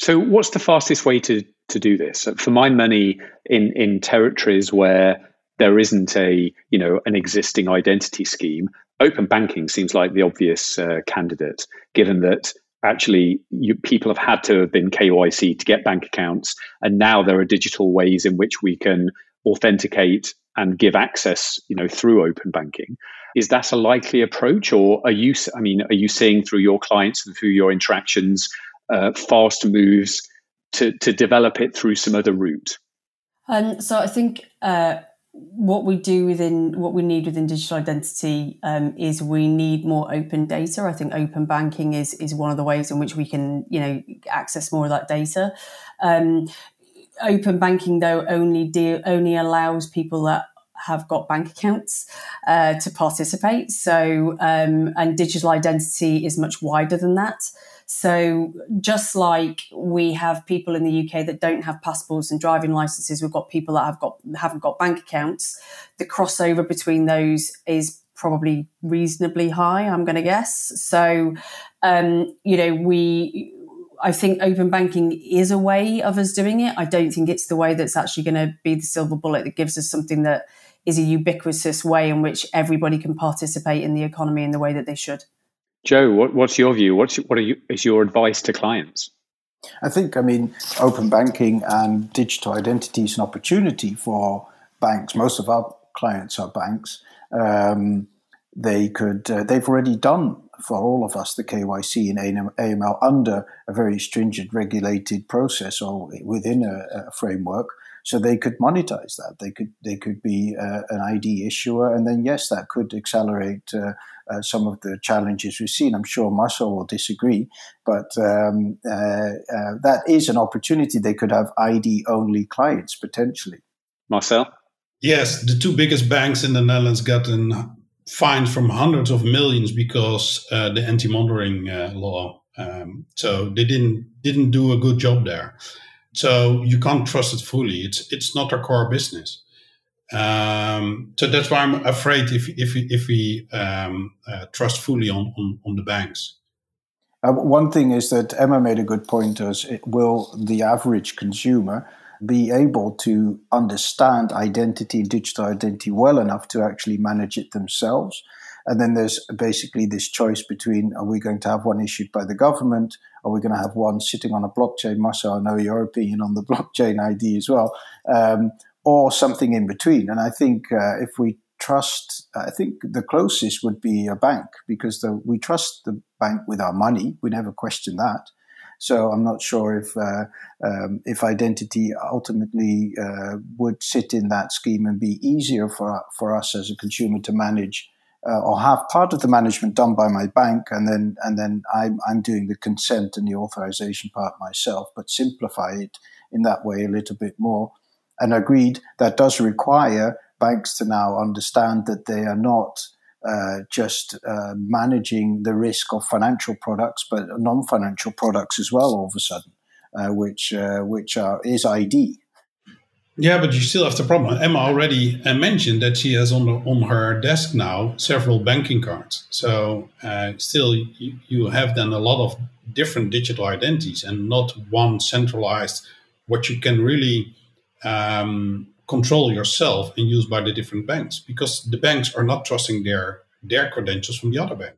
So what's the fastest way to do this? For my money, in territories where there isn't an existing identity scheme, open banking seems like the obvious candidate, given that actually people have had to have been KYC to get bank accounts, and now there are digital ways in which we can authenticate and give access, you know, through open banking. Is that a likely approach, or are you seeing through your clients and through your interactions fast moves to develop it through some other route? So I think what we need within digital identity is we need more open data. I think open banking is one of the ways in which we can, you know, access more of that data. Open banking, though, only allows people that have got bank accounts to participate. So, and digital identity is much wider than that. So just like we have people in the UK that don't have passports and driving licenses, we've got people that haven't got bank accounts. The crossover between those is probably reasonably high, I'm going to guess. So, I think open banking is a way of us doing it. I don't think it's the way that's actually going to be the silver bullet that gives us something that is a ubiquitous way in which everybody can participate in the economy in the way that they should. Joe, what's your view? What is your advice to clients? I think, open banking and digital identity is an opportunity for banks. Most of our clients are banks. They've already done for all of us the KYC and AML under a very stringent regulated process or within a framework, so they could monetize that. They could be an ID issuer, and then yes, that could accelerate some of the challenges we've seen. I'm sure Marcel will disagree, but that is an opportunity. They could have ID only clients potentially. Marcel? Yes, the two biggest banks in the Netherlands got fined from hundreds of millions because the anti-monitoring law. So they didn't do a good job there. So you can't trust it fully. It's not our core business. So that's why I'm afraid if we trust fully on the banks. One thing is that Emma made a good point. Will the average consumer be able to understand identity and digital identity well enough to actually manage it themselves? And then there's basically this choice between, are we going to have one issued by the government? Are we going to have one sitting on a blockchain? Marcel, I know your opinion on the blockchain ID as well, or something in between. And I think if we trust, I think the closest would be a bank, because we trust the bank with our money. We never question that. So I'm not sure if identity ultimately would sit in that scheme and be easier for us as a consumer to manage, or have part of the management done by my bank, and then I'm doing the consent and the authorization part myself, but simplify it in that way a little bit more. And agreed, that does require banks to now understand that they are not just managing the risk of financial products, but non-financial products as well. All of a sudden, which is ID. Yeah, but you still have the problem. Emma already mentioned that she has on her desk now several banking cards. So still, you have then a lot of different digital identities and not one centralized, what you can really control yourself and used by the different banks, because the banks are not trusting their credentials from the other bank.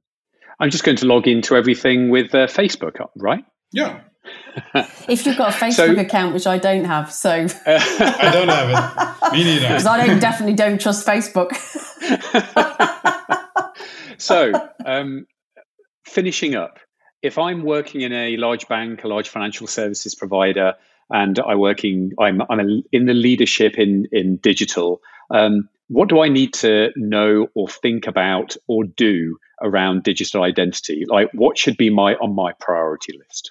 I'm just going to log into everything with Facebook, right? Yeah. If you've got a Facebook account, which I don't have, so I don't have it. Me neither. Because I definitely don't trust Facebook. So, finishing up, if I'm working in a large bank, a large financial services provider, and I'm in the leadership in digital. What do I need to know or think about or do around digital identity? Like, what should be on my priority list?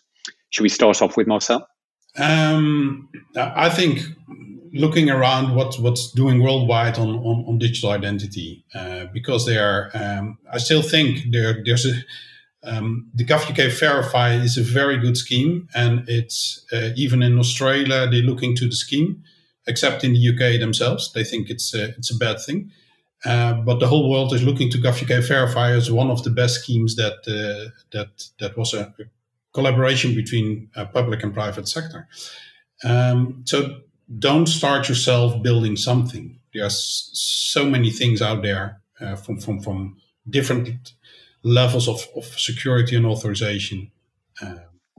Should we start off with Marcel? I think looking around what's doing worldwide on digital identity, because they are. I still think there's a. The GOV.UK Verify is a very good scheme, and it's even in Australia they're looking to the scheme, except in the UK themselves they think it's a bad thing. But the whole world is looking to GOV.UK Verify as one of the best schemes that was a collaboration between public and private sector. So don't start yourself building something. There's so many things out there from different levels of security and authorization.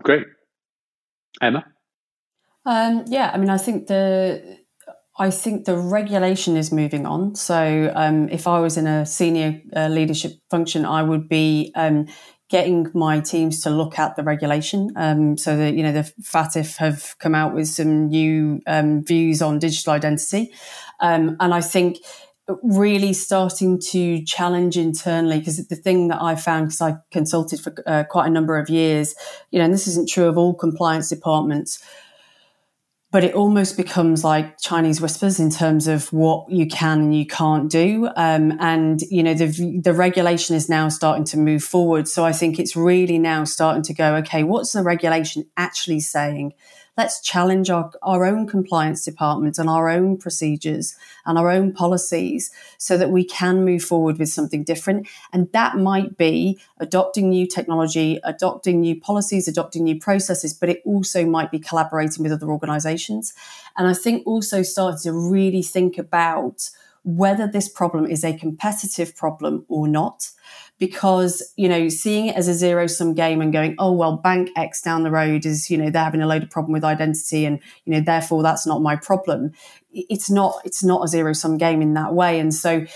Great. Emma? I think the regulation is moving on. So if I was in a senior leadership function, I would be getting my teams to look at the regulation. So that, the FATF have come out with some new views on digital identity. And I think really starting to challenge internally, because the thing that I found, because I consulted for quite a number of years, and this isn't true of all compliance departments, but it almost becomes like Chinese whispers in terms of what you can and you can't do. And, you know, the regulation is now starting to move forward. So I think it's really now starting to go, okay, what's the regulation actually saying? Let's challenge our own compliance departments and our own procedures and our own policies so that we can move forward with something different. And that might be adopting new technology, adopting new policies, adopting new processes, but it also might be collaborating with other organisations. And I think also starting to really think about whether this problem is a competitive problem or not. Because, you know, seeing it as a zero-sum game and going, oh, well, bank X down the road is, you know, they're having a load of problem with identity and, you know, therefore that's not my problem. It's not a zero-sum game in that way. And so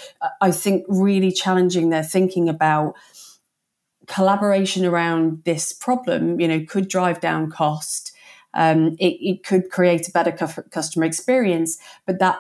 I think really challenging their thinking about collaboration around this problem, you know, could drive down cost. It could create a better customer experience, but that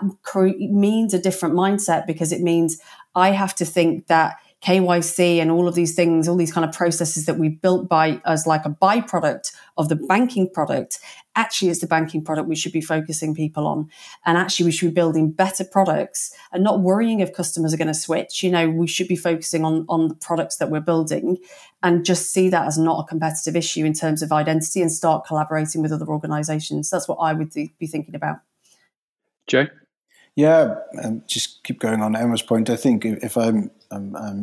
means a different mindset, because it means I have to think that KYC and all of these things, all these kind of processes that we built by as like a byproduct of the banking product, actually is the banking product we should be focusing people on. And actually we should be building better products and not worrying if customers are going to switch. You know, we should be focusing on the products that we're building and just see that as not a competitive issue in terms of identity and start collaborating with other organizations. That's what I would be thinking about. Joe? Yeah, just keep going on Emma's point. I think if I'm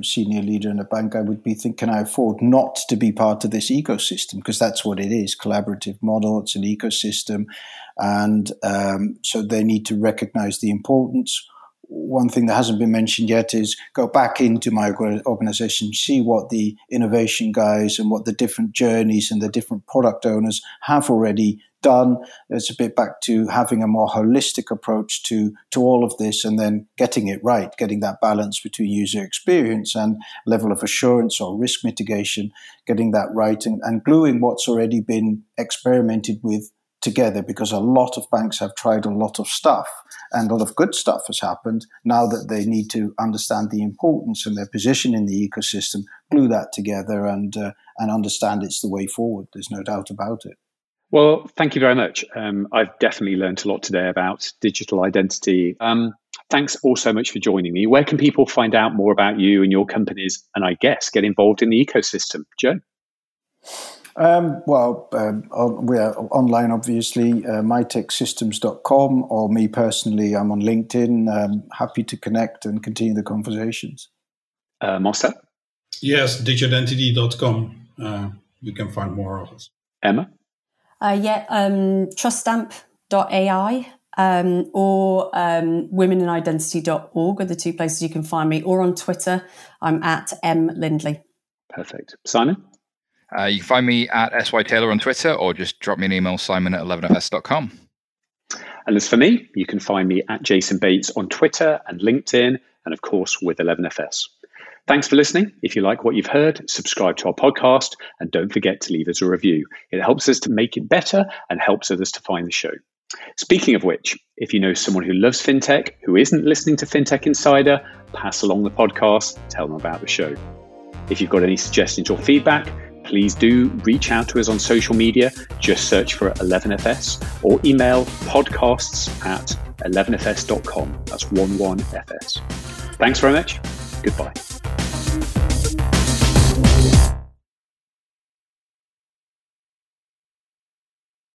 senior leader in a bank, I would be thinking, can I afford not to be part of this ecosystem? Because that's what it is, collaborative model, it's an ecosystem. And so they need to recognize the importance. One thing that hasn't been mentioned yet is go back into my organization, see what the innovation guys and what the different journeys and the different product owners have already done. It's a bit back to having a more holistic approach to all of this, and then getting it right, getting that balance between user experience and level of assurance or risk mitigation, getting that right and gluing what's already been experimented with together, because a lot of banks have tried a lot of stuff and a lot of good stuff has happened. Now that they need to understand the importance and their position in the ecosystem, glue that together and understand it's the way forward. There's no doubt about it. Well, thank you very much. I've definitely learned a lot today about digital identity. Thanks all so much for joining me. Where can people find out more about you and your companies, and I guess get involved in the ecosystem? Joe? We're online, obviously, mytechsystems.com, or me personally, I'm on LinkedIn. Happy to connect and continue the conversations. Marcel? Yes, digidentity.com. You can find more of us. Emma? TrustStamp.ai or womeninidentity.org are the two places you can find me, or on Twitter, I'm at M Lindley. Perfect. Simon? You can find me at SY Taylor on Twitter, or just drop me an email, simon at 11fs.com. And as for me, you can find me at Jason Bates on Twitter and LinkedIn, and of course with 11FS. Thanks for listening. If you like what you've heard, subscribe to our podcast and don't forget to leave us a review. It helps us to make it better and helps others to find the show. Speaking of which, if you know someone who loves fintech, who isn't listening to FinTech Insider, pass along the podcast, tell them about the show. If you've got any suggestions or feedback, please do reach out to us on social media. Just search for 11FS or email podcasts at 11fs.com. That's 11FS. Thanks very much. Goodbye.